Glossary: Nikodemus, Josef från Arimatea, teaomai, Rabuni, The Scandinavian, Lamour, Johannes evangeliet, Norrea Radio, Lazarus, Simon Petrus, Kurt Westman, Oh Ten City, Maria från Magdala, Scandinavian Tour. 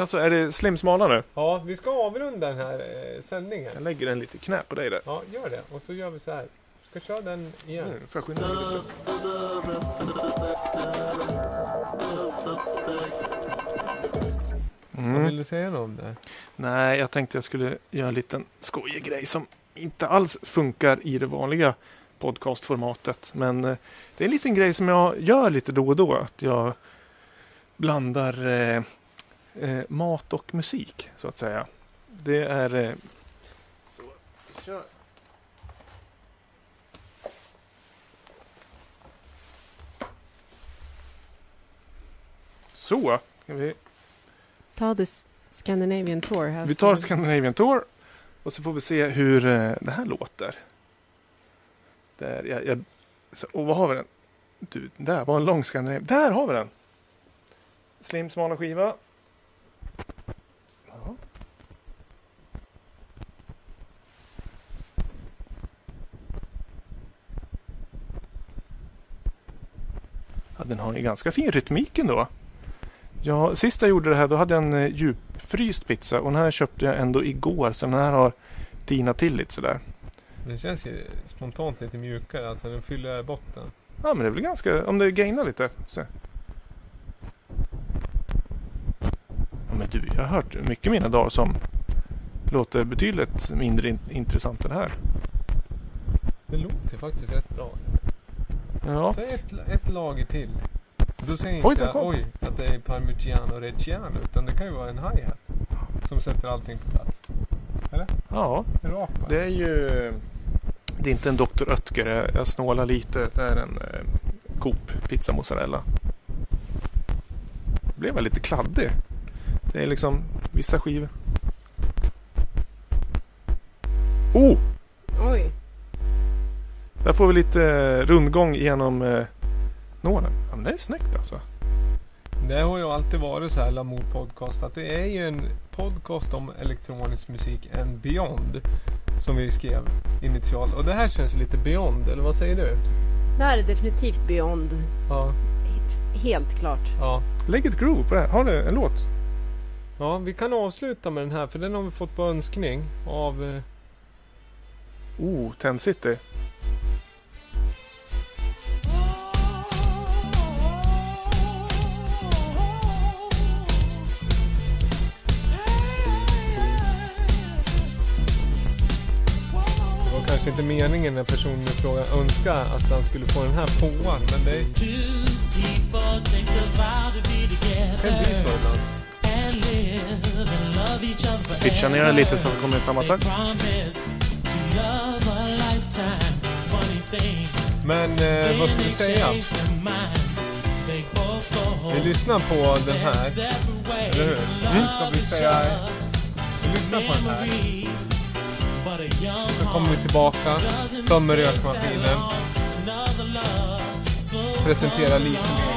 Alltså, är det slimsmala nu? Ja, vi ska avrunda den här sändningen. Jag lägger en lite knä på dig där. Ja, gör det. Och så gör vi så här. Ska köra den igen. Mm, får jag skynda mig lite. Mm. Vad vill du säga om det? Nej, jag tänkte jag skulle göra en liten skojig grej som inte alls funkar i det vanliga podcastformatet. Men det är en liten grej som jag gör lite då och då. Att jag blandar mat och musik, så att säga. Det är... Så, vi kör... Så, kan vi... Ta The Scandinavian Tour här. Vi tar Scandinavian Tour och så får vi se hur det här låter. Där, och vad har vi den? Du, där var en lång Scandinavian. Där har vi den! Slim, smala skiva. Ja. Ja, den har ju ganska fin rytmik ändå. Ja, sist jag gjorde det här då hade jag en djupfryst pizza och den här köpte jag ändå igår, så den här har tinat till lite sådär. Den känns ju spontant lite mjukare, alltså den fyller botten. Ja, men det är väl ganska, om det gainar lite. Så. Ja, men du, jag har hört mycket mina dagar som låter betydligt mindre intressant än det här. Det låter faktiskt rätt bra. Ja. Så ett lager till. Du säger inte att det är parmigiano och reggiano, utan det kan ju vara en hi-hat som sätter allting på plats. Eller? Ja. Det är ju... Det är inte en Dr. Oetker, jag snålar lite. Det är en Coop pizza mozzarella. Det blev väl lite kladdig. Det är liksom vissa skivor. Oh! Oj! Där får vi lite rundgång genom... nålen. Ja, men det är snyggt alltså. Det har ju alltid varit så här Lamour podcast, att det är ju en podcast om elektronisk musik and beyond, som vi skrev initialt. Och det här känns lite beyond, eller vad säger du? Det här är definitivt beyond. Ja. Helt klart. Ja. Lägg ett groove på det här. Har du en låt? Ja, vi kan avsluta med den här, för den har vi fått på önskning av... Oh, Ten City. Det är inte meningen när personen i fråga önskar att han skulle få den här påan, men det är... Det blir så ibland. Pitcha ner den lite så vi kommer i samma takt. Men vad ska vi säga? Vi lyssnar på den här, eller hur? Mm. Ska vi säga... Vi lyssnar på den här. Då kommer vi tillbaka, tömmer rökmaskinen, presenterar lite mer.